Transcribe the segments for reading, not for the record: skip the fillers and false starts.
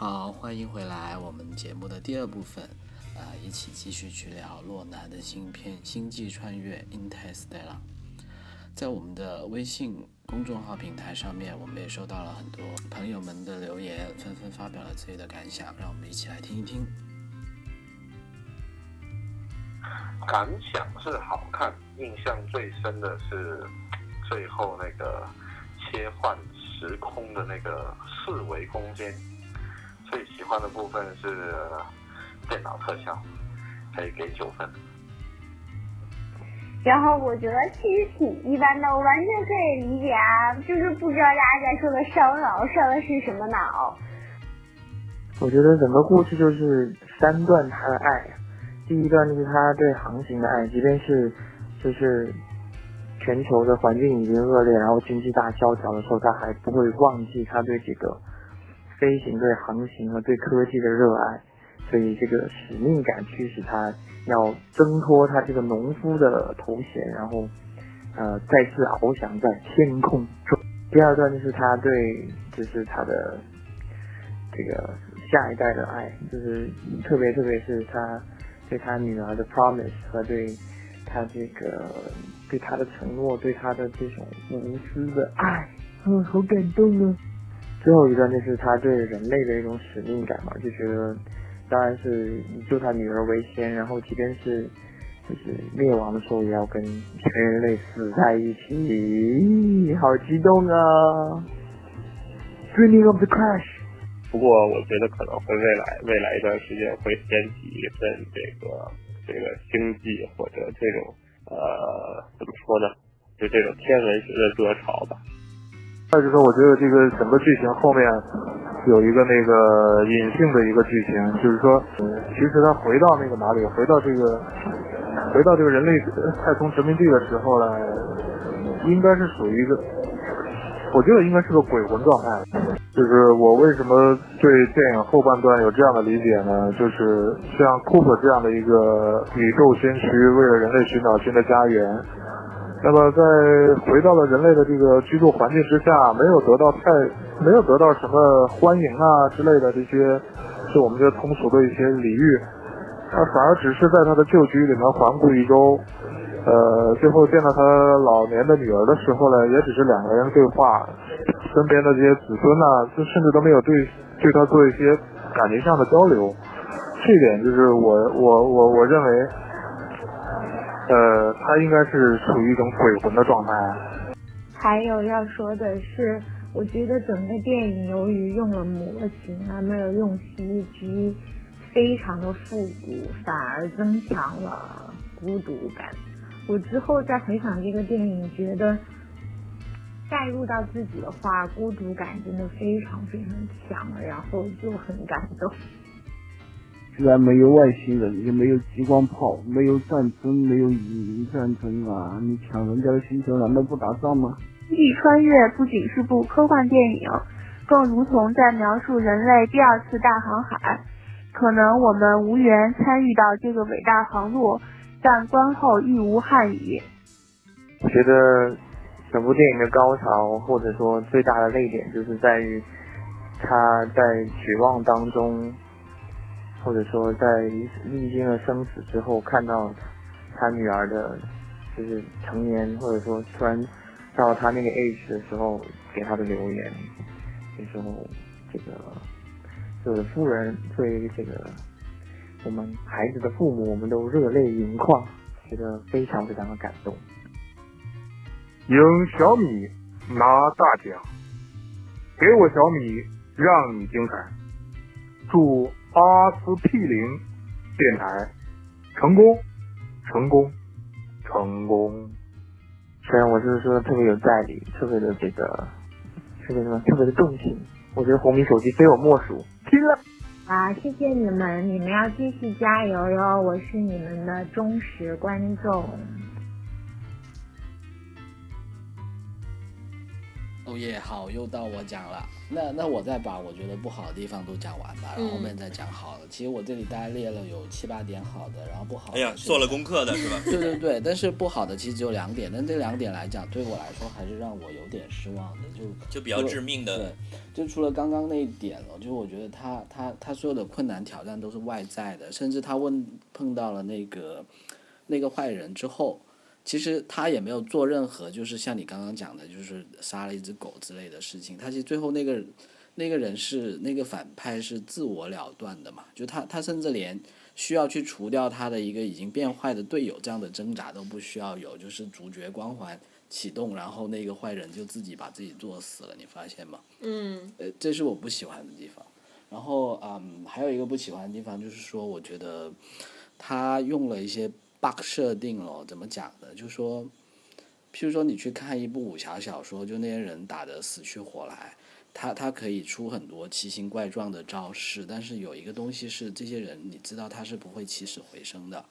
好，欢迎回来我们节目的第二部分，一起继续去聊洛南的新片《星际穿越》Interstellar。在我们的微信公众号平台上面，我们也收到了很多朋友们的留言，纷纷发表了自己的感想，让我们一起来听一听。感想是好看，印象最深的是最后那个切换时空的那个四维空间。最喜欢的部分是电脑特效，可以给9分。然后我觉得其实挺一般的，我完全可以理解啊，就是不知道大家在说的烧脑烧的是什么脑。我觉得整个故事就是三段他的爱，第一段就是他对航行的爱，即便是就是全球的环境已经恶劣，然后经济大萧条的时候，他还不会忘记他对这个飞行、对航行和对科技的热爱，所以这个使命感驱使他要挣脱他这个农夫的头衔，然后再次翱翔在天空中。第二段就是他对就是他的这个下一代的爱，就是特别是他对他女儿的 promise 和对他这个对他的承诺，对他的这种无私的爱，好感动啊。最后一段就是他对人类的一种使命感嘛，就觉得当然是以救他女儿为先，然后即便是就是灭亡的时候也要跟全人类死在一起，好激动啊 ！Dreaming of the crash。不过我觉得可能会未来一段时间会掀起一份这个星际或者这种怎么说呢，就这种天文学的热潮吧。再就是我觉得这个整个剧情后面有一个那个隐性的一个剧情，就是说其实他回到那个哪里，回到这个人类太空殖民地的时候呢，应该是属于一个，我觉得应该是个鬼魂状态。就是我为什么对电影后半段有这样的理解呢，就是像库珀这样的一个宇宙先驱为了人类寻找新的家园，那么在回到了人类的这个居住环境之下，没有得到什么欢迎啊之类的，这些是我们这些通俗的一些礼遇，他反而只是在他的旧居里面环顾一周，最后见到他老年的女儿的时候呢，也只是两个人对话，身边的这些子孙啊，就甚至都没有对他做一些感情上的交流。这一点就是我认为，他应该是处于一种鬼魂的状态。还有要说的是，我觉得整个电影由于用了模型啊，没有用CG，非常的复古，反而增强了孤独感。我之后再回想这个电影，觉得带入到自己的话，孤独感真的非常非常强，然后就很感动。居然没有外星人，也没有激光炮，没有战争，没有移民战争啊！你抢人家的星球，难道不打仗吗？星际穿越不仅是部科幻电影，更如同在描述人类第二次大航海。可能我们无缘参与到这个伟大航路，但观后亦无憾矣。我觉得整部电影的高潮或者说最大的泪点，就是在于他在绝望当中，或者说在历经了生死之后，看到他女儿的就是成年，或者说突然到他那个 age 的时候给他的留言，这时候这个就是夫人对这个我们孩子的父母，我们都热泪盈眶，觉得非常非常的感动。赢小米拿大奖，给我小米，让你精彩。祝阿司匹林电台成功。虽然我就是说的特别有代理，特别的动情，我觉得红米手机非我莫属。听了啊，谢谢你们，你们要继续加油哟，我是你们的忠实观众。哦耶，好，又到我讲了。那我再把我觉得不好的地方都讲完吧，然后后面再讲好的。其实我这里大概列了有7-8点好的，然后不好的。哎呀，做了功课的是吧？对对对，但是不好的其实只有2点，但这2点来讲，对我来说还是让我有点失望的，就比较致命的。对，就除了刚刚那一点了，就我觉得他所有的困难挑战都是外在的，甚至他碰到了那个坏人之后。其实他也没有做任何就是像你刚刚讲的就是杀了一只狗之类的事情，他其实最后那个人是那个反派是自我了断的嘛，就他甚至连需要去除掉他的一个已经变坏的队友这样的挣扎都不需要有，就是主角光环启动，然后那个坏人就自己把自己做死了，你发现吗？这是我不喜欢的地方。然后还有一个不喜欢的地方就是说，我觉得他用了一些bug 设定了，怎么讲的？就说，譬如说你去看一部武侠小说，就那些人打得死去活来，他可以出很多奇形怪状的招式，但是有一个东西是这些人你知道他是不会起死回生的，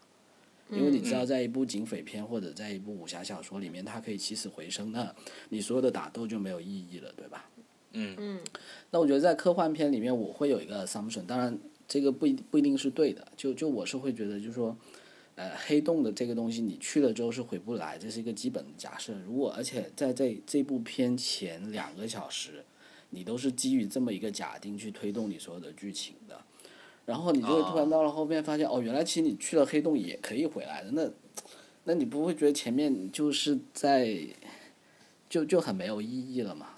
因为你知道在一部警匪片或者在一部武侠小说里面，他可以起死回生，那你所有的打斗就没有意义了，对吧？那我觉得在科幻片里面，我会有一个 assumption， 当然这个不一定是对的，就我是会觉得就是说。黑洞的这个东西你去了之后是回不来，这是一个基本的假设。如果而且在这部片前2个小时你都是基于这么一个假定去推动你所有的剧情的，然后你就会突然到了后面发现原来其实你去了黑洞也可以回来的，那你不会觉得前面就是在就很没有意义了嘛？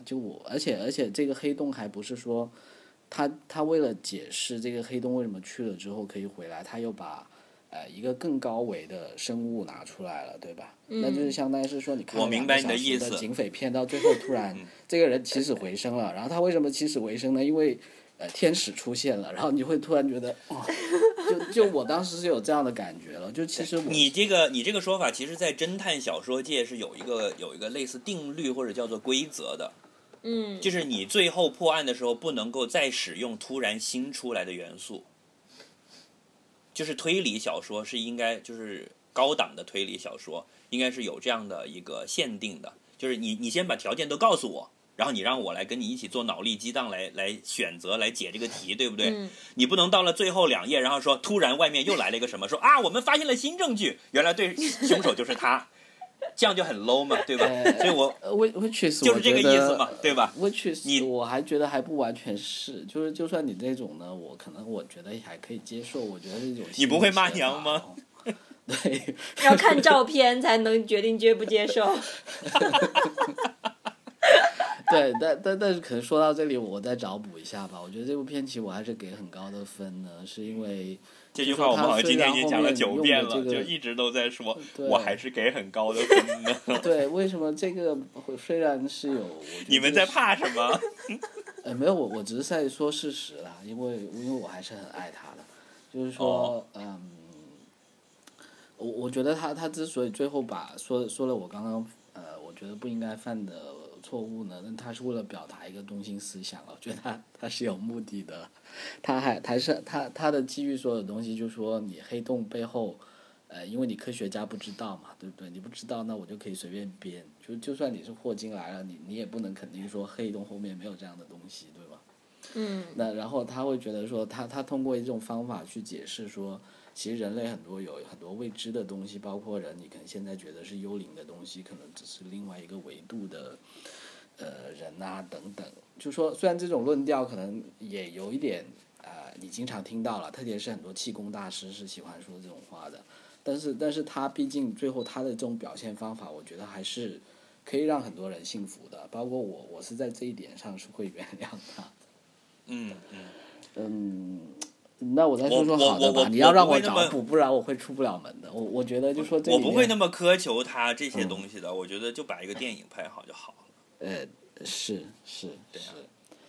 而且这个黑洞还不是说他为了解释这个黑洞为什么去了之后可以回来，他又把一个更高维的生物拿出来了，对吧？那就是相当于是说，你看了2个小时的警匪片，到最后突然这个人起死回生了。然后他为什么起死回生呢？因为天使出现了，然后你会突然觉得，就我当时是有这样的感觉了。就其实你这个说法，其实在侦探小说界是有一个类似定律或者叫做规则的。就是你最后破案的时候不能够再使用突然新出来的元素。就是推理小说是应该，就是高档的推理小说应该是有这样的一个限定的，就是你先把条件都告诉我，然后你让我来跟你一起做脑力激荡，来选择来解这个题，对不对？你不能到了最后2页，然后说突然外面又来了一个什么，说啊我们发现了新证据，原来对凶手就是他，这样就很 low 嘛，对吧？所以我就是这个意思嘛，对吧？我还觉得还不完全是，就是就算你这种呢，我觉得还可以接受，我觉得是有。你不会骂娘吗？对，要看照片才能决定接不接受。对，但是可能说到这里，我再找补一下吧。我觉得这部片其实我还是给很高的分呢，是因为。这句话我们好像今天已经讲了9遍了，就一直都在说，我还是给很高的分的。对，为什么这个虽然是有，你们在怕什么？没有，我只是在说事实啦，因为我还是很爱他的，就是说，我觉得他之所以最后把说了我刚刚我觉得不应该犯的错误呢，那他是为了表达一个中心思想了，我觉得他是有目的的，他的基于所有东西，就是说你黑洞背后，因为你科学家不知道嘛，对不对？你不知道，那我就可以随便编，就算你是霍金来了，你也不能肯定说黑洞后面没有这样的东西，对吧？那然后他会觉得说，他通过一种方法去解释说。其实人类有很多未知的东西，包括人，你可能现在觉得是幽灵的东西，可能只是另外一个维度的，人啊等等。就说虽然这种论调可能也有一点你经常听到了，特别是很多气功大师是喜欢说这种话的，但是他毕竟最后他的这种表现方法，我觉得还是可以让很多人信服的，包括我是在这一点上是会原谅他的。那我再说好的吧，你要让我找补，不然我会出不了门的。我觉得就说这，我不会那么苛求他这些东西的。我觉得就把一个电影拍好就好了。是，对啊，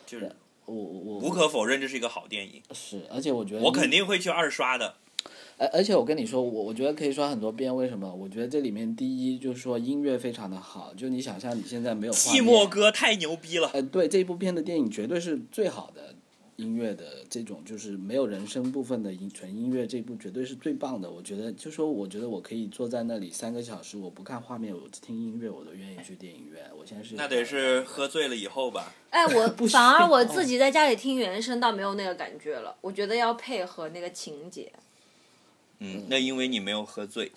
就是我无可否认这是一个好电影。是，而且我觉得我肯定会去2刷的。而且我跟你说，我觉得可以刷很多遍。为什么？我觉得这里面第一就是说音乐非常的好，就你想象你现在没有画面，寂寞歌太牛逼了。对，这一部片的电影绝对是最好的。音乐的这种就是没有人声部分的纯音乐这部绝对是最棒的，我觉得就说我觉得我可以坐在那里3个小时我不看画面我听音乐我都愿意去电影院。我现在是那得是喝醉了以后吧，哎，我反而我自己在家里听原声倒没有那个感觉了，我觉得要配合那个情节。嗯，那因为你没有喝醉。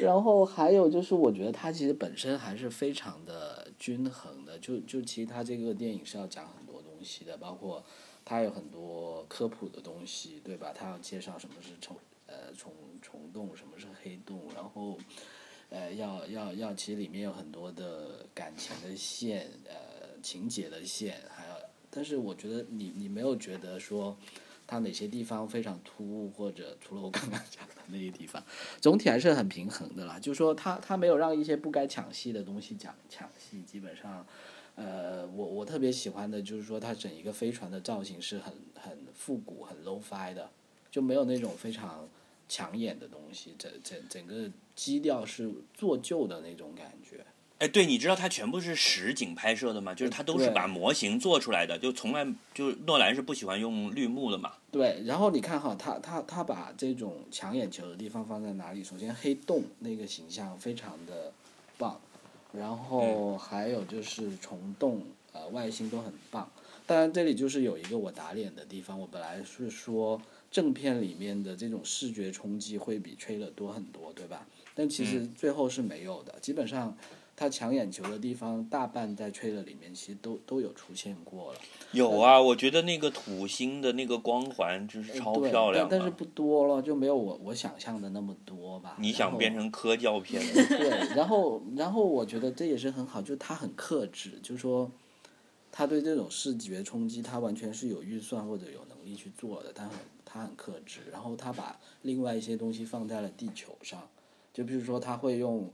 然后还有就是我觉得它其实本身还是非常的均衡的，就其实它这个电影是要讲很多东西的，包括它有很多科普的东西，对吧？它要介绍什么是虫洞，什么是黑洞，然后要其实里面有很多的感情的线，情节的线，还有但是我觉得你没有觉得说它哪些地方非常突兀，或者除了我刚刚讲的那些地方，总体还是很平衡的啦。就是说它没有让一些不该抢戏的东西抢戏，基本上，我特别喜欢的就是说它整一个飞船的造型是很复古、很 low-fi 的，就没有那种非常抢眼的东西，整个基调是做旧的那种感觉。哎，对，你知道它全部是实景拍摄的吗？就是它都是把模型做出来的，就从来就诺兰是不喜欢用绿幕的嘛。对，然后你看哈，他把这种抢眼球的地方放在哪里？首先黑洞那个形象非常的棒，然后还有就是虫洞，外星都很棒。当然这里就是有一个我打脸的地方，我本来是说正片里面的这种视觉冲击会比trailer多很多，对吧？但其实最后是没有的，基本上。他抢眼球的地方大半在trailer里面其实都有出现过了。有啊，我觉得那个土星的那个光环就是超漂亮，但是不多了，就没有我想象的那么多吧。你想变成科教片？对，然后我觉得这也是很好，就他很克制，就是说他对这种视觉冲击他完全是有预算或者有能力去做的，他很克制。然后他把另外一些东西放在了地球上，就比如说他会用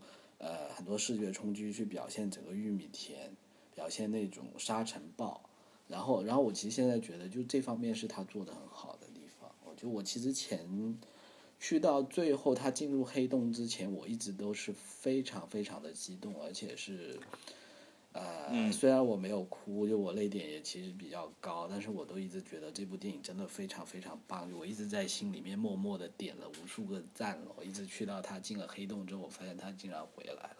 很多视觉冲击去表现整个玉米田，表现那种沙尘暴，然后我其实现在觉得就这方面是他做的很好的地方。我觉得我其实前去到最后他进入黑洞之前，我一直都是非常非常的激动，而且是虽然我没有哭，就我泪点也其实比较高，但是我都一直觉得这部电影真的非常非常棒，我一直在心里面默默的点了无数个赞了，我一直去到他进了黑洞之后，我发现他竟然回来了。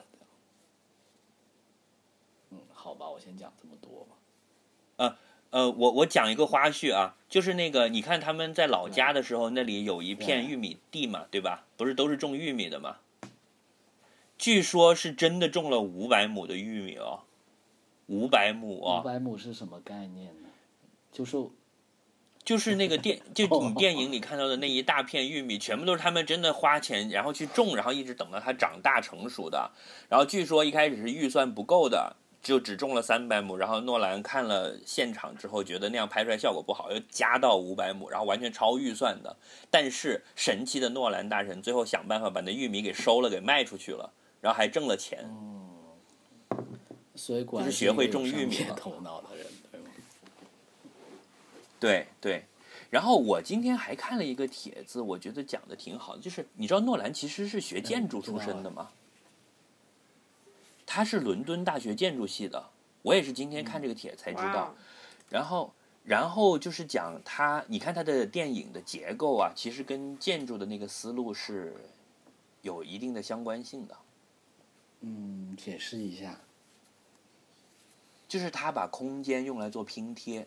嗯，好吧，我先讲这么多吧。我讲一个花絮啊，就是那个你看他们在老家的时候，那里有一片玉米地嘛，对吧？不是都是种玉米的嘛？据说是真的种了500亩的玉米哦。500亩啊！500亩是什么概念呢？就是那个就你电影里看到的那一大片玉米，全部都是他们真的花钱然后去种，然后一直等到它长大成熟的。然后据说一开始是预算不够的，就只种了300亩。然后诺兰看了现场之后，觉得那样拍出来效果不好，又加到500亩，然后完全超预算的。但是神奇的诺兰大神最后想办法把那玉米给收了，给卖出去了，然后还挣了钱。所以果然是学会种玉米头脑的人，对吗？对。然后我今天还看了一个帖子，我觉得讲的挺好的，就是你知道诺兰其实是学建筑出身的吗？他是伦敦大学建筑系的，我也是今天看这个帖才知道。然后就是讲他，你看他的电影的结构啊，其实跟建筑的那个思路是有一定的相关性的。嗯，解释一下。就是他把空间用来做拼贴，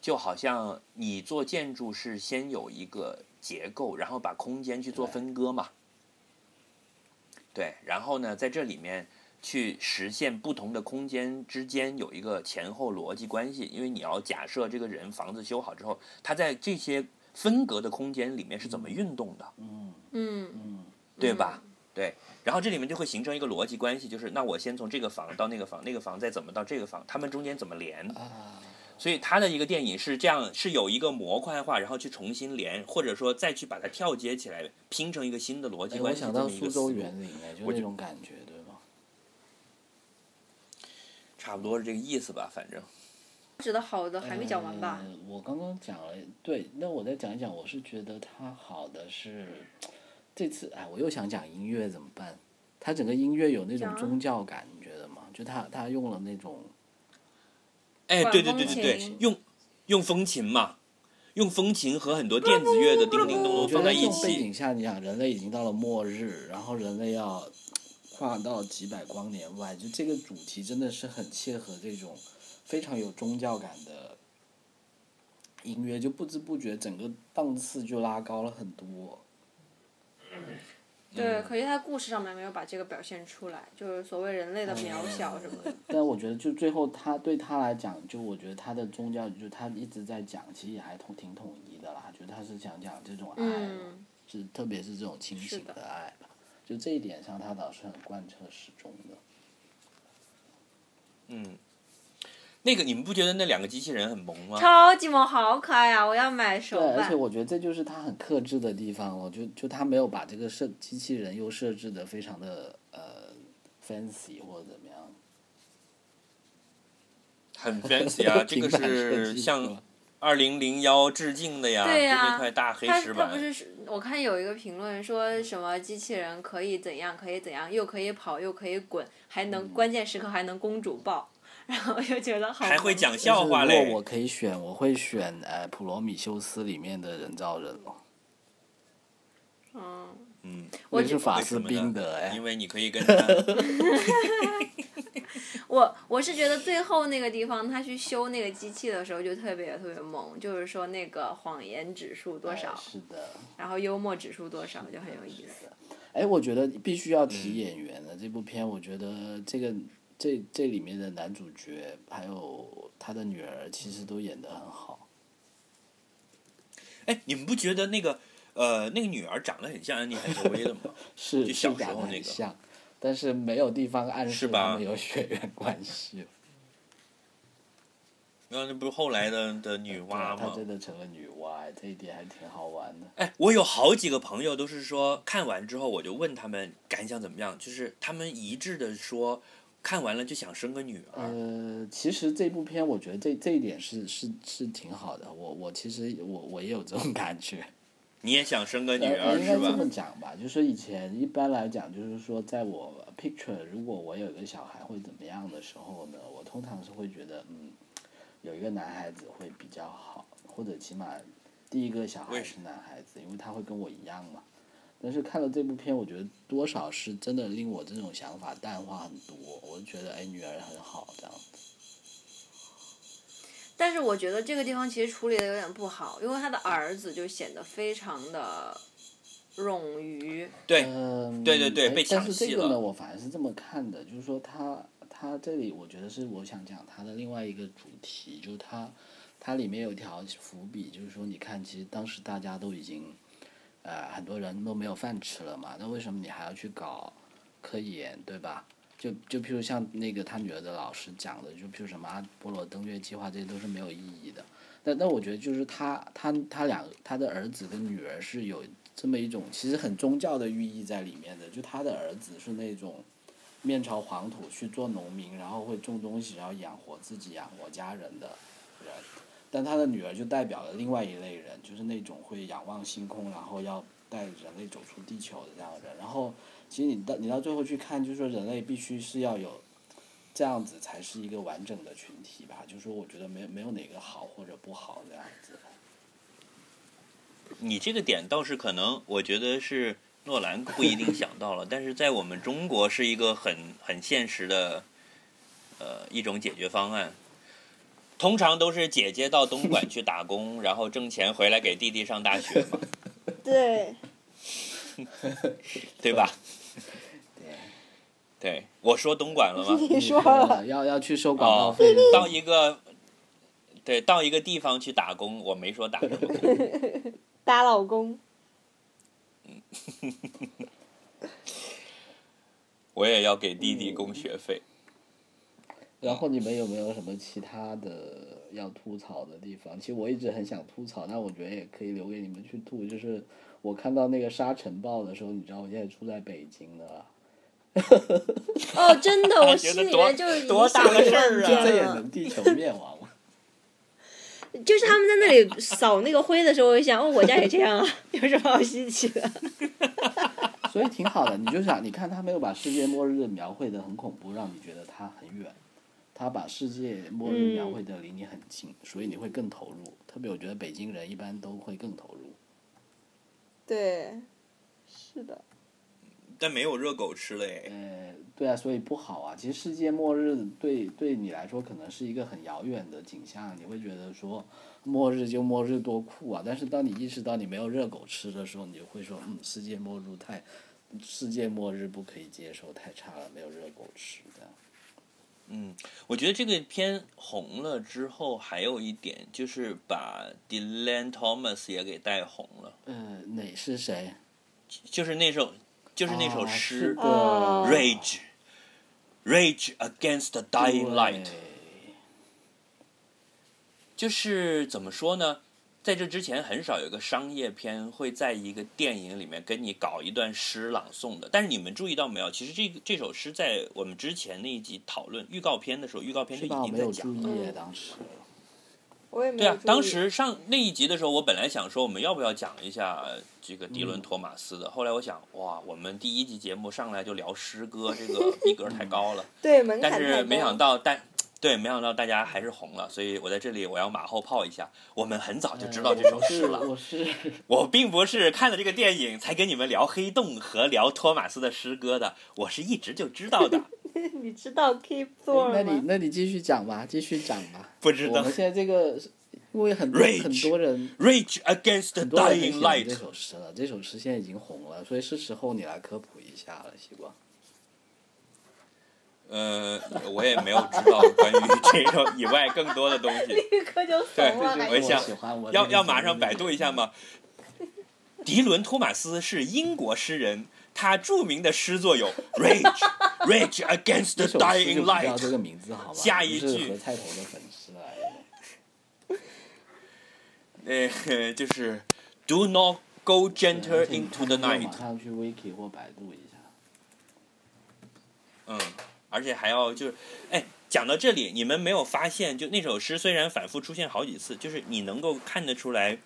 就好像你做建筑是先有一个结构，然后把空间去做分割嘛。对，然后呢，在这里面去实现不同的空间之间有一个前后逻辑关系，因为你要假设这个人房子修好之后，他在这些分隔的空间里面是怎么运动的，对吧？对，然后这里面就会形成一个逻辑关系，就是那我先从这个房到那个房，那个房再怎么到这个房，他们中间怎么连？所以他的一个电影是这样，是有一个模块化，然后去重新连，或者说再去把它跳接起来，拼成一个新的逻辑关系。我想到苏州园林，就那种感觉，对吗？差不多是这个意思吧，反正。觉得好的还没讲完吧？我刚刚讲了，对，那我再讲一讲，我是觉得它好的是。这次哎，我又想讲音乐怎么办？他整个音乐有那种宗教感，你觉得吗？就他用了那种哎，对对对对对，用风琴嘛，用风琴和很多电子乐的叮叮咚咚放在一起。背景下，你想人类已经到了末日，然后人类要跨到几百光年外，就这个主题真的是很切合这种非常有宗教感的音乐，就不知不觉整个档次就拉高了很多。对，可惜他故事上面没有把这个表现出来，就是所谓人类的渺小什么的。但我觉得，就最后对他来讲，就我觉得他的宗教，就他一直在讲，其实也还挺统一的啦。就他是想讲这种爱，是特别是这种亲情的爱吧。就这一点上，他倒是很贯彻始终的。嗯。那个你们不觉得那两个机器人很萌吗？超级萌，好可爱啊！我要买手办。对，而且我觉得这就是他很克制的地方了，就他没有把这个机器人又设置的非常的fancy 或者怎么样。很 fancy 啊！这个是向2001致敬的呀，对呀、啊，那块大黑石板。他不是，我看有一个评论说什么机器人可以怎样可以怎样，又可以跑又可以滚，还能、关键时刻还能公主抱。然后就觉得好，还会讲笑话嘞。如果我可以选，我会选普罗米修斯里面的人造人哦。我是法斯宾德哎，因为你可以跟他。我是觉得最后那个地方，他去修那个机器的时候就特别萌，就是说那个谎言指数多少，是的，然后幽默指数多少，就很有意思。哎，我觉得必须要提演员的这部片，我觉得这里面的男主角还有他的女儿其实都演得很好。哎，你们不觉得那个女儿长得很像安妮海瑟薇的吗？是，就小时候那个像，但是没有地方暗示他们有血缘关系。然后那不是后来的女娲吗？她真的成了女娲，这一点还挺好玩的。哎，我有好几个朋友都是说看完之后，我就问他们感想怎么样，就是他们一致的说。看完了就想生个女儿。其实这部片我觉得这一点是挺好的。我其实我也有这种感觉。你也想生个女儿是吧？应该这么讲吧，就是以前一般来讲，就是说在我 picture 如果我有一个小孩会怎么样的时候呢，我通常是会觉得有一个男孩子会比较好，或者起码第一个小孩是男孩子，因为他会跟我一样嘛。但是看了这部片，我觉得多少是真的令我这种想法淡化很多。我就觉得，哎，女儿很好这样子。但是我觉得这个地方其实处理的有点不好，因为他的儿子就显得非常的冗余。对，对对对，被抢戏了。但是这个呢，我反而是这么看的，就是说他这里，我觉得是我想讲他的另外一个主题，就是他里面有一条伏笔，就是说，你看，其实当时大家都已经。很多人都没有饭吃了嘛，那为什么你还要去搞科研，对吧？就譬如像那个他女儿的老师讲的，就譬如什么阿波罗登月计划，这些都是没有意义的。那我觉得就是他的儿子跟女儿是有这么一种其实很宗教的寓意在里面的。就他的儿子是那种面朝黄土去做农民，然后会种东西，然后养活自己养活家人的人。但他的女儿就代表了另外一类人，就是那种会仰望星空，然后要带人类走出地球的这样的人。然后，其实你到最后去看，就是说人类必须是要有这样子才是一个完整的群体吧。就是说，我觉得没有哪个好或者不好这样子。你这个点倒是可能，我觉得是诺兰不一定想到了，但是在我们中国是一个很现实的，一种解决方案。通常都是姐姐到东莞去打工，然后挣钱回来给弟弟上大学嘛。对，对吧？对，我说东莞了吗？你说了，要去收广告费。到一个地方去打工，我没说打什么工。打老公。我也要给弟弟供学费。然后你们有没有什么其他的要吐槽的地方？其实我一直很想吐槽，但我觉得也可以留给你们去吐。就是我看到那个沙尘暴的时候，你知道我现在住在北京的。哦，真的，我心里面就是多大个事儿啊！这也能地球灭亡吗？就是他们在那里扫那个灰的时候，我就想，哦，我家也这样啊，有什么好稀奇的？所以挺好的，你就想，你看他没有把世界末日描绘的很恐怖，让你觉得他很远。他把世界末日描绘的离你很近，所以你会更投入。特别我觉得北京人一般都会更投入。对，是的。但没有热狗吃了哎。对啊，所以不好啊。其实世界末日对你来说可能是一个很遥远的景象，你会觉得说末日就末日多酷啊！但是当你意识到你没有热狗吃的时候，你就会说世界末日不可以接受，太差了，没有热狗吃这样。我觉得这个片红了之后还有一点就是把 Dylan Thomas 也给带红了。哪是谁？就是那首诗，Rage Against the Dying Light。 就是怎么说呢，在这之前很少有一个商业片会在一个电影里面跟你搞一段诗朗诵的。但是你们注意到没有，其实这首诗在我们之前那一集讨论预告片的时候，预告片就已经在讲了。对啊，当时上那一集的时候，我本来想说我们要不要讲一下这个迪伦·托马斯的，后来我想，哇，我们第一集节目上来就聊诗歌，这个逼格太高了。对，门槛太高了。但是没想到大家还是红了，所以我在这里我要马后炮一下，我们很早就知道这首诗了。我并不是看了这个电影才跟你们聊黑洞和聊托马斯的诗歌的，我是一直就知道的。你知道 Kip Thorne 吗？那你继续讲吧。不知道。我们现在这个，因为很多人 Rage Against the Dying Light 这首诗了，这首诗现在已经红了，所以是时候你来科普一下了，西瓜。我也没有知道关于这个以外更多的东西。立刻就怂了，对，我要马上百度一下吗？迪伦·托马斯是英国诗人。他著名的诗作有 Rage Against the Dying Light。 这个名字好吧，下一句和菜头的粉丝来的就是 Do not go gentle into the night。 马上去 Wiki 或百度一下。而且还要就是讲到这里，你们没有发现就那首诗虽然反复出现好几次，就是你能够看得出来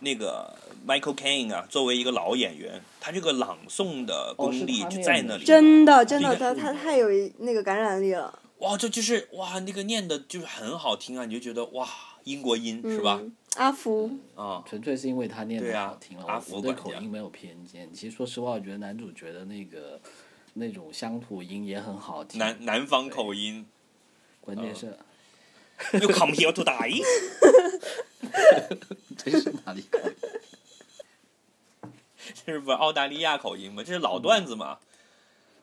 那个 Michael Cain 啊，作为一个老演员，他这个朗诵的功力就在那里。真的，他太有那个感染力了。哇，这就是哇，那个念的就是很好听啊，你就觉得哇，英国音是吧？阿福纯粹是因为他念的好听了。我对口音没有偏见。其实说实话，我觉得男主角的那种乡土音也很好听。南方口音，关键是。You come here to die。 这是哪里口音？这是不是澳大利亚口音吗？这是老段子嘛。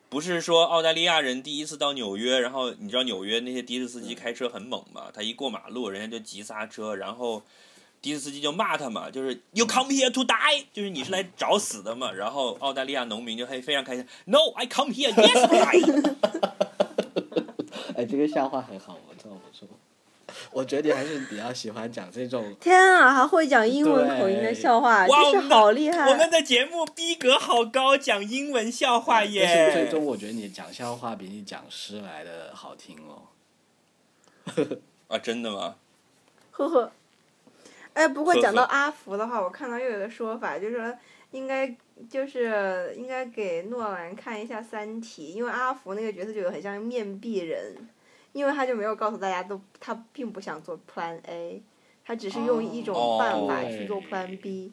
不是说澳大利亚人第一次到纽约，然后你知道纽约那些的士司机开车很猛嘛，他一过马路人家就急刹车，然后的士司机就骂他嘛，就是 You come here to die， 就是你是来找死的嘛。然后澳大利亚农民就非常开心， No I come here yes die。 这个笑话很好，我错。我觉得你还是比较喜欢讲这种。天啊，还会讲英文口音的笑话，真是好厉害！我们的节目逼格好高，讲英文笑话耶。但是最终我觉得你讲笑话比你讲诗来的好听哦。啊，真的吗？呵呵。不过讲到阿福的话，我看到又有个说法，就是说应该给诺兰看一下《三体》，因为阿福那个角色就很像面壁人。因为他就没有告诉大家他并不想做 Plan A， 他只是用一种办法去做 Plan B，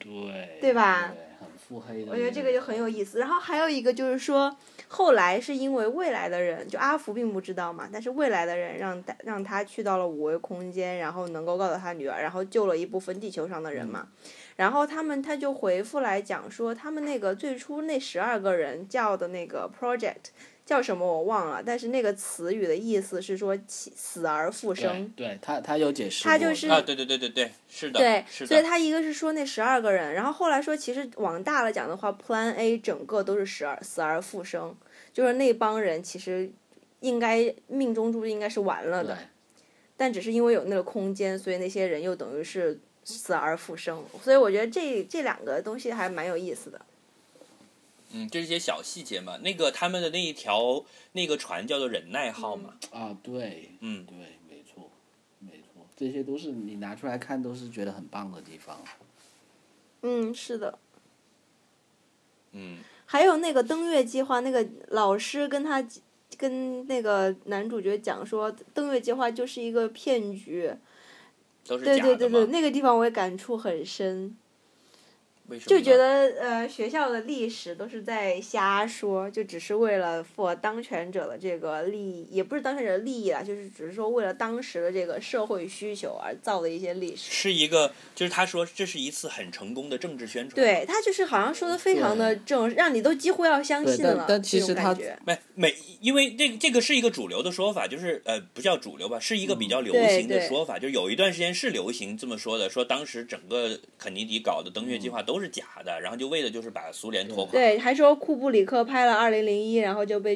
对吧？对，很腹黑的。我觉得这个就很有意思。然后还有一个就是说，后来是因为未来的人，就阿福并不知道嘛，但是未来的人让他去到了五维空间，然后能够告诉他女儿，然后救了一部分地球上的人嘛。然后他就回复来讲说，他们那个最初那12个人叫的那个 project。叫什么我忘了，但是那个词语的意思是说死而复生。对，他有解释过。他就是对，是的。对，是的。所以他一个是说那12个人，然后后来说其实往大了讲的话 ，Plan A 整个都是死而复生，就是那帮人其实应该命中注定应该是完了的，但只是因为有那个空间，所以那些人又等于是死而复生。所以我觉得这两个东西还蛮有意思的。这是些小细节嘛。那个他们的那一条那个船叫做忍耐号嘛。对，对，没错，这些都是你拿出来看都是觉得很棒的地方。是的。还有那个登月计划，那个老师跟他跟那个男主角讲说登月计划就是一个骗局，都是假的吗？对对对对，那个地方我也感触很深。为什么？就觉得学校的历史都是在瞎说，就只是为了for当权者的这个利益，也不是当权者的利益啦，就是只是说为了当时的这个社会需求而造的一些历史。是一个，就是他说这是一次很成功的政治宣传。对，他就是好像说的非常的这种，让你都几乎要相信了。但其实他因为这个是一个主流的说法，就是不叫主流吧，是一个比较流行的说法，就有一段时间是流行这么说的，说当时整个肯尼迪搞的登月计划都是假的，然后就为了就是把苏联拖垮。对，还说库布里克拍了2001，然后就被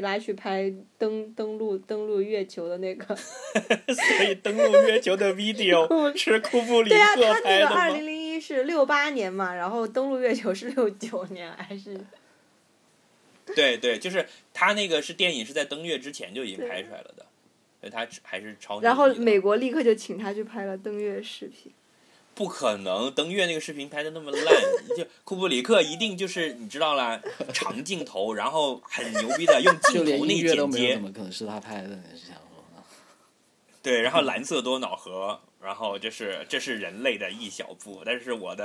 拉去拍登陆月球的那个。所以登陆月球的 video 是库布里克拍的吗？对啊，他那个2001是68年嘛，然后登陆月球是69年还是？对对，就是他那个是电影是在登月之前就已经拍出来了的，所以他还是超。然后美国立刻就请他去拍了登月视频。不可能，登月那个视频拍的那么烂，就库布里克一定就是你知道啦，长镜头，然后很牛逼的用镜头那剪接，怎么可能是他拍的？你是想说吗？对，然后蓝色多瑙河，然后这是人类的一小步，但是我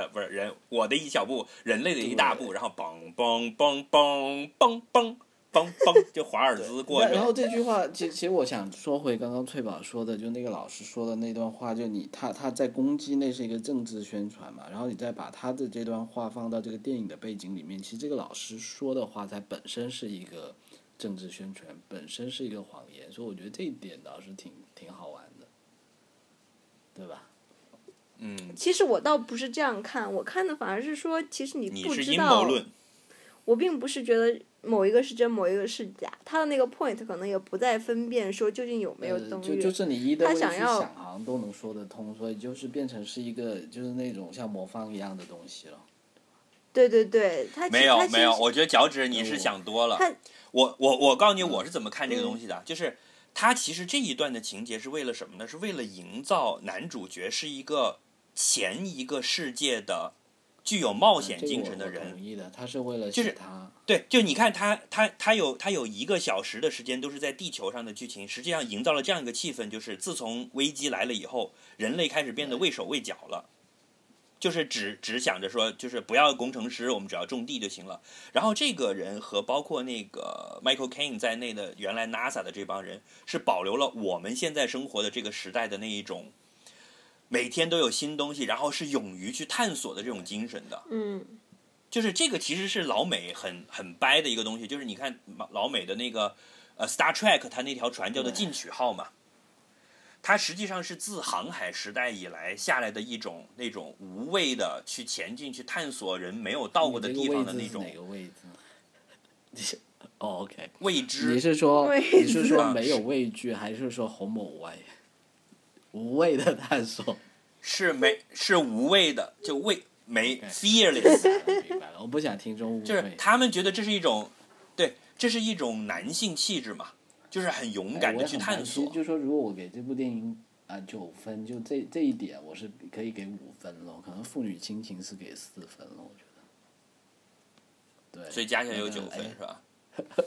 的一小步，人类的一大步，然后梆梆梆梆梆梆梆梆就华尔兹过去。然后这句话，其实我想说回刚刚翠宝说的，就那个老师说的那段话，就他在攻击那是一个政治宣传嘛，然后你再把他的这段话放到这个电影的背景里面，其实这个老师说的话它本身是一个政治宣传，本身是一个谎言，所以我觉得这一点倒是挺好玩的。对吧？嗯，其实我倒不是这样看，我看的反而是说，其实你不知道，你是阴谋论，我并不是觉得某一个是真，某一个是假，他的那个 point 可能也不再分辨说究竟有没有登月，就是你一的位置想行都能说得通，所以就是变成是一个就是那种像魔方一样的东西了。对对对，他没有，我觉得脚趾你是想多了。我告诉你我是怎么看这个东西的，就是。他其实这一段的情节是为了什么呢？是为了营造男主角是一个前一个世界的具有冒险精神的人。这个我同意的，他是为了就是他对，就你看他有1个小时的时间都是在地球上的剧情，实际上营造了这样一个气氛，就是自从危机来了以后，人类开始变得畏手畏脚了，就是只想着说就是不要工程师，我们只要种地就行了。然后这个人和包括那个 Michael Cain 在内的原来 NASA 的这帮人是保留了我们现在生活的这个时代的那一种每天都有新东西然后是勇于去探索的这种精神的。嗯，就是这个其实是老美很掰的一个东西，就是你看老美的那个Star Trek 他那条船叫做进取号嘛，它实际上是自航海时代以来下来的一种那种无畏的去前进去探索人没有到过的地方的那种。哪个位置？哦 ，OK。未知。你是说没有畏惧，还是说好无畏？无畏的探索。是无畏的，就畏没 fearless。明白了，我不想听中无畏。就是他们觉得这是一种，对，这是一种男性气质嘛。就是很勇敢的去探索。就说如果我给这部电影9分，就这一点我是可以给5分了，可能《父女亲情》是给4分了，我觉得。对。所以加起来有9分、是吧？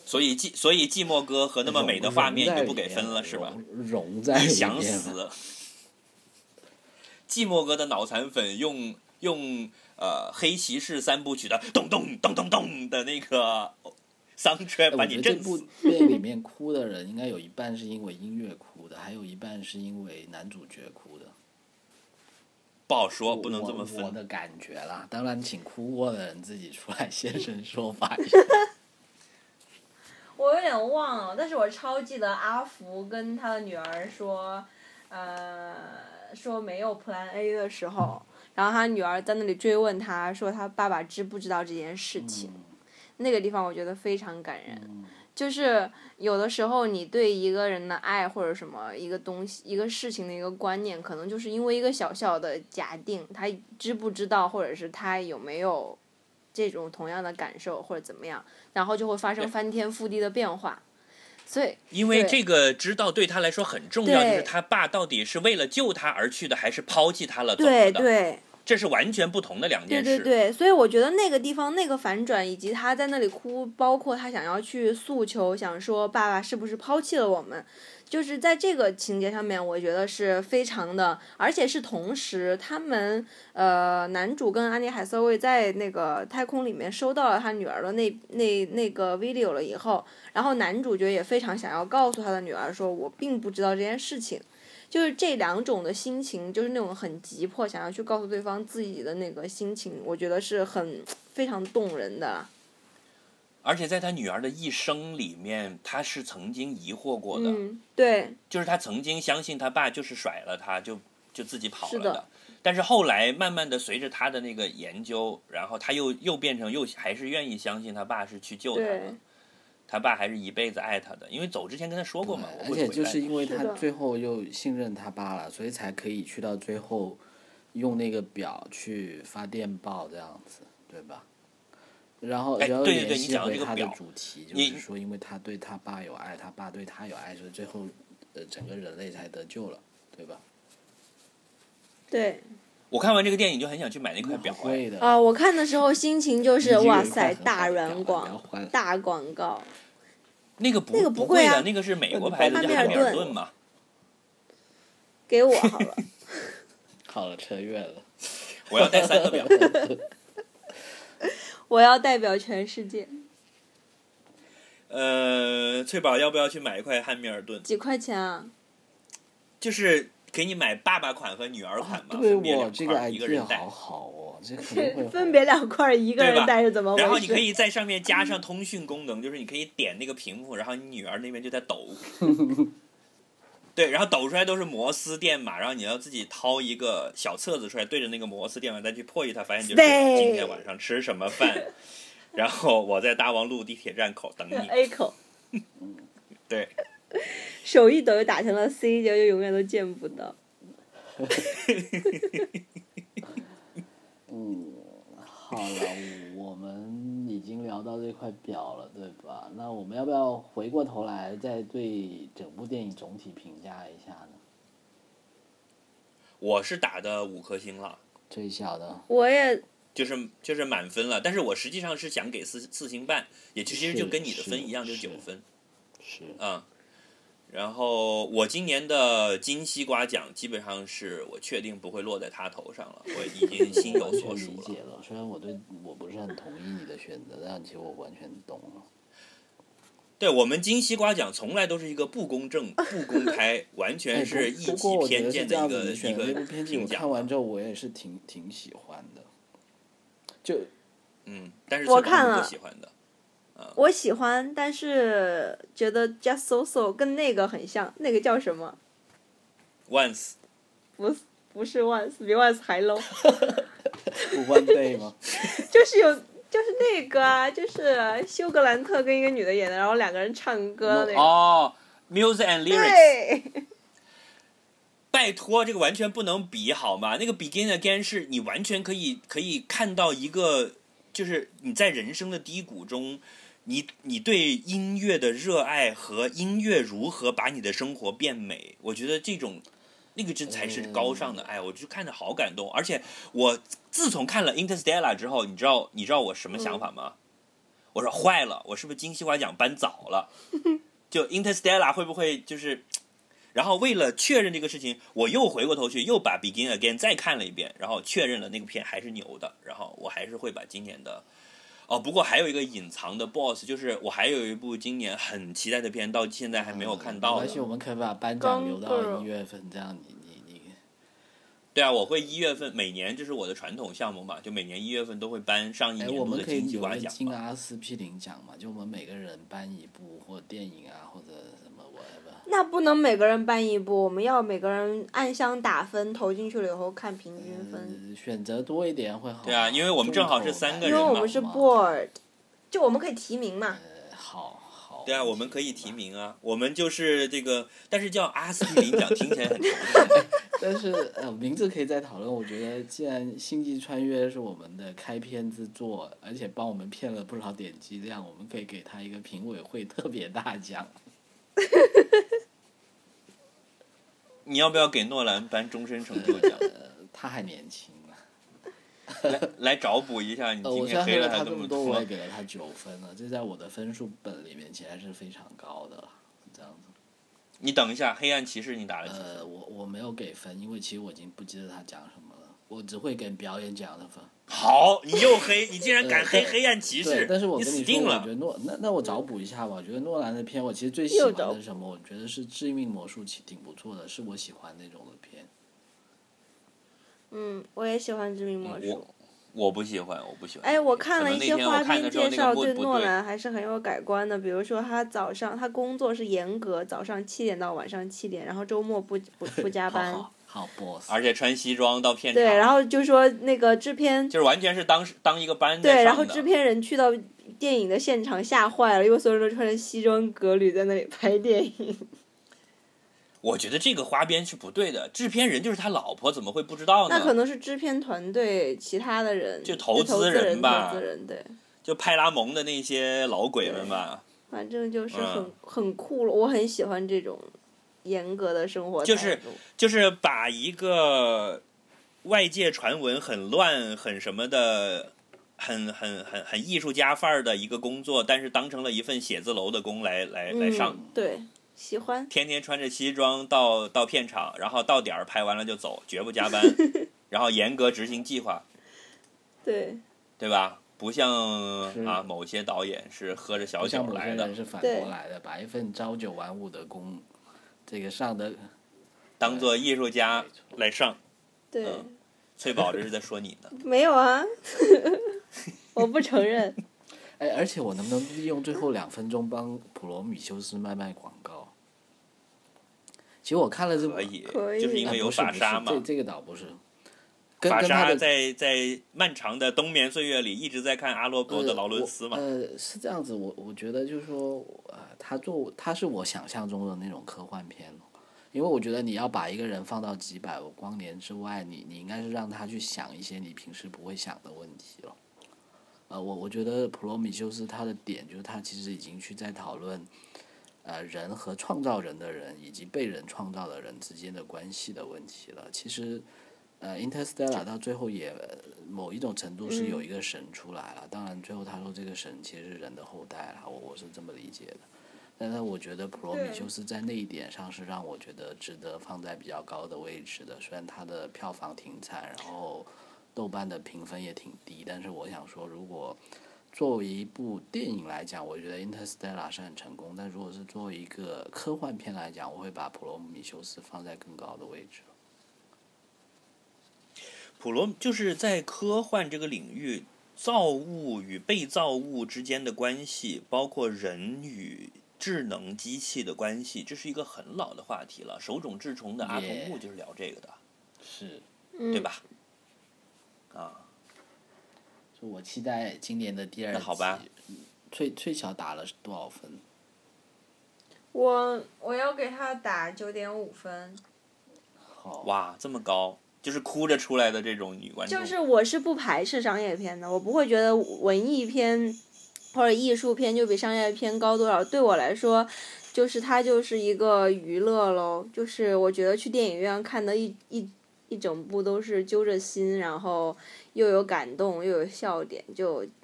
所以寂寞哥和那么美的画面就不给分了是吧？融在里面。想死。寂寞哥的脑残粉用黑骑士3部曲的咚咚咚咚咚的那个。把你震死。我觉得这部电影里面哭的人应该有一半是因为音乐哭的，还有一半是因为男主角哭的。不好说，不能这么分。我的感觉啦，当然请哭过的人自己出来现身说法一下。我有点忘了，但是我超记得阿福跟他的女儿说，说没有 Plan A 的时候，然后他女儿在那里追问他说他爸爸知不知道这件事情。那个地方我觉得非常感人，就是有的时候你对一个人的爱或者什么一个东西一个事情的一个观念，可能就是因为一个小小的假定，他知不知道或者是他有没有这种同样的感受或者怎么样，然后就会发生翻天覆地的变化。所以因为这个知道对他来说很重要，就是他爸到底是为了救他而去的还是抛弃他了走的。对对，这是完全不同的两件事。对对对，所以我觉得那个地方那个反转，以及他在那里哭，包括他想要去诉求，想说爸爸是不是抛弃了我们，就是在这个情节上面我觉得是非常的，而且是同时他们男主跟安妮海瑟薇在那个太空里面收到了他女儿的那个 video 了以后，然后男主角也非常想要告诉他的女儿说我并不知道这件事情，就是这两种的心情，就是那种很急迫想要去告诉对方自己的那个心情，我觉得是很非常动人的。而且在他女儿的一生里面，他是曾经疑惑过的，对，就是他曾经相信他爸就是甩了他，就自己跑了 的，但是后来慢慢的随着他的那个研究，然后他又变成又还是愿意相信他爸是去救他的。他爸还是一辈子爱他的，因为走之前跟他说过嘛，我会回来。而且就是因为他最后又信任他爸了，所以才可以去到最后用那个表去发电报这样子，对吧？然后联系回他的主题，就是说因为他对他爸有爱，他爸对他有爱，所以最后整个人类才得救了，对吧？对。我看完这个电影就很想去买那块表啊！我看的时候心情就是哇塞，大软广大广告，那个不贵的，那个是美国牌子，叫汉密尔顿嘛。给我好了。好了，扯远了。我要带3个表。我要代表全世界。翠宝要不要去买一块汉密尔顿？几块钱啊？就是。给你买爸爸款和女儿款嘛，分别两块一个人带。好好哦，这可能会分别两块一个人带是怎么回事？然后你可以在上面加上通讯功能，就是你可以点那个屏幕，然后你女儿那边就在抖。对，然后抖出来都是摩斯电码，然后你要自己掏一个小册子出来，对着那个摩斯电码再去破译它，发现就是今天晚上吃什么饭，然后我在大望路地铁站口等你。A 口。对。手一抖就打成了 C， 就永远都见不到。嗯，好了，我们已经聊到这块表了，对吧？那我们要不要回过头来再对整部电影总体评价一下呢？我是打的5颗星了，最小的。我也。就是满分了，但是我实际上是想给4星半，也其实就跟你的分一样，就9分。是。嗯。然后我今年的金西瓜奖基本上是我确定不会落在他头上了，我已经心有所属了。虽然我不是很同意你的选择，但其实我完全懂了。对，我们金西瓜奖从来都是一个不公正、不公开，完全是异己偏见的一个偏见。我看完之后，我也是挺喜欢的，就但是我看了不喜欢的。我喜欢，但是觉得 just so so 跟那个很像，那个叫什么 ？Once， 不是 Once， 比 Once 还 low。One day 吗？就是那个啊，就是休格兰特跟一个女的演的，然后两个人唱歌那个。哦、music and lyrics。拜托，这个完全不能比好吗？那个 begin again 是你完全可以看到一个，就是你在人生的低谷中。你对音乐的热爱和音乐如何把你的生活变美，我觉得这种那个这才是高尚的爱，我就看着好感动。而且我自从看了 Interstellar 之后，你知道我什么想法吗？我说坏了，我是不是金西瓜奖颁早了？就 Interstellar 会不会就是？然后为了确认这个事情，我又回过头去又把 Begin Again 再看了一遍，然后确认了那个片还是牛的，然后我还是会把今年的。哦，不过还有一个隐藏的 boss， 就是我还有一部今年很期待的片，到现在还没有看到的。而且我们可以把颁奖留到1月份，这样你。对啊，我会1月份，每年这是我的传统项目嘛，就每年1月份都会颁上一年度的金鸡瓜奖嘛。我们可以有金阿斯匹林奖嘛，就我们每个人颁一部或电影啊，或者什么 whatever。那不能每个人颁一部，我们要每个人按箱打分，投进去了以后看平均分。选择多一点会好。对啊，因为我们正好是3个人嘛。因为我们是 board， 就我们可以提名嘛。好。对啊，我们可以提名啊，我们就是这个，但是叫阿斯匹林奖听起来很长。但是名字可以再讨论。我觉得既然《星际穿越》是我们的开篇之作，而且帮我们骗了不少点击量，我们可以给他一个评委会特别大奖。你要不要给诺兰颁终身成就奖？他还年轻啊。来找补一下你今天黑了他这么多。我也给了他9分了，这在我的分数本里面其实还是非常高的。这样子。你等一下，黑暗骑士你打了几分？我没有给分，因为其实我已经不记得他讲什么了，我只会给表演奖的分。好，你又黑，你竟然敢黑黑暗骑士！但是我跟你说，我觉得那我找补一下吧。我觉得诺兰的片，我其实最喜欢的是什么？我觉得是《致命魔术》挺不错的，是我喜欢那种的片。嗯，我也喜欢《致命魔术》。我不喜欢，哎，我看了一些花边介绍，对诺兰还是很有改观的。比如说，他工作是严格，早上7点到晚上7点，然后周末不加班。好 boss， 而且穿西装到片场。对，然后就说那个制片就是完全是当一个班在上的。对，然后制片人去到电影的现场吓坏了，因为所有人都穿着西装革履在那里拍电影。我觉得这个花边是不对的，制片人就是他老婆，怎么会不知道呢？那可能是制片团队其他的人，就投资人吧，对，就派拉蒙的那些老鬼们吧。反正就是很酷了，我很喜欢这种。严格的生活就是把一个外界传闻很乱很什么的很艺术家范儿的一个工作，但是当成了一份写字楼的工来上。对，喜欢天天穿着西装到片场，然后到点儿拍完了就走，绝不加班然后严格执行计划，对吧？不像啊，某些导演是喝着小酒来的，是反过来的，把一份朝九晚五的工这个上的当做艺术家来上。对，翠宝这是在说你呢没有啊我不承认哎，而且我能不能利用最后2分钟帮普罗米修斯卖广告？其实我看了这部可以就是因为有法沙嘛，这个倒不是法沙在漫长的冬眠岁月里一直在看阿洛波的劳伦斯嘛。是这样子，我觉得就是说他是我想象中的那种科幻片，因为我觉得你要把一个人放到几百光年之外，你应该是让他去想一些你平时不会想的问题了。我觉得普罗米修斯他的点就是他其实已经去在讨论人和创造人的人以及被人创造的人之间的关系的问题了。其实Interstellar 到最后也某一种程度是有一个神出来了，当然最后他说这个神其实是人的后代啦，我是这么理解的。但是我觉得普罗米修斯在那一点上是让我觉得值得放在比较高的位置的，虽然他的票房挺惨，然后豆瓣的评分也挺低，但是我想说如果作为一部电影来讲，我觉得 Interstellar 是很成功，但如果是作为一个科幻片来讲，我会把普罗米修斯放在更高的位置。普罗就是在科幻这个领域，造物与被造物之间的关系，包括人与智能机器的关系，这是一个很老的话题了。手冢治虫的《阿童木》就是聊这个的，是，对吧？啊，就我期待今年的第2集。那好吧，最小打了多少分？我要给他打9.5分。好哇，这么高。就是哭着出来的这种女观众，就是我是不排斥商业片的，我不会觉得文艺片或者艺术片就比商业片高多少。对我来说，就是它就是一个娱乐咯，就是我觉得去电影院看的一整部都是揪着心，然后又有感动又有笑点，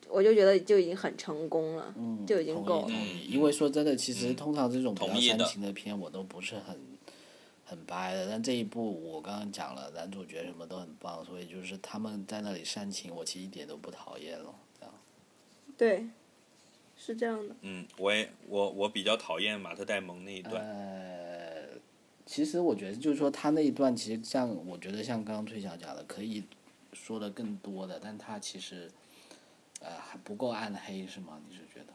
我就觉得就已经很成功了，就已经够了。因为说真的，其实通常这种比较煽情的片我都不是很掰的，但这一部我刚刚讲了，男主角什么都很棒，所以就是他们在那里煽情，我其实一点都不讨厌了，这样。对，是这样的。我比较讨厌马特·戴蒙那一段。其实我觉得就是说他那一段，其实我觉得像刚刚崔翔讲的，可以说的更多的，但他其实还不够暗黑，是吗？你是觉得？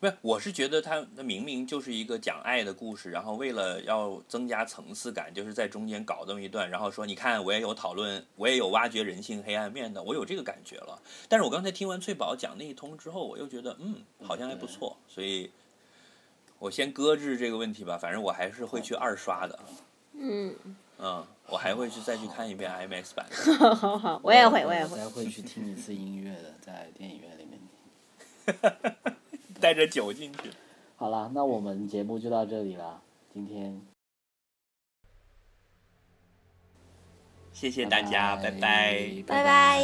不是，我是觉得他明明就是一个讲爱的故事，然后为了要增加层次感，就是在中间搞这么一段，然后说你看我也有讨论，我也有挖掘人性黑暗面的，我有这个感觉了。但是我刚才听完翠宝讲那一通之后，我又觉得好像还不错，所以我先搁置这个问题吧，反正我还是会去2刷的。我还会去再去看一遍 IMAX 版。好，我也会。我还会去听一次音乐的，在电影院里面。带着酒进去。好了，那我们节目就到这里了。今天谢谢大家，拜拜，拜拜。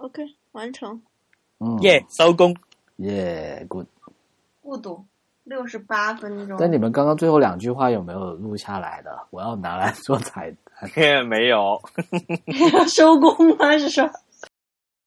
OK， 完成。耶，收工。耶 ，good。不读68分钟。但你们刚刚最后两句话有没有录下来的？我要拿来做彩蛋。没有。收工吗？是说。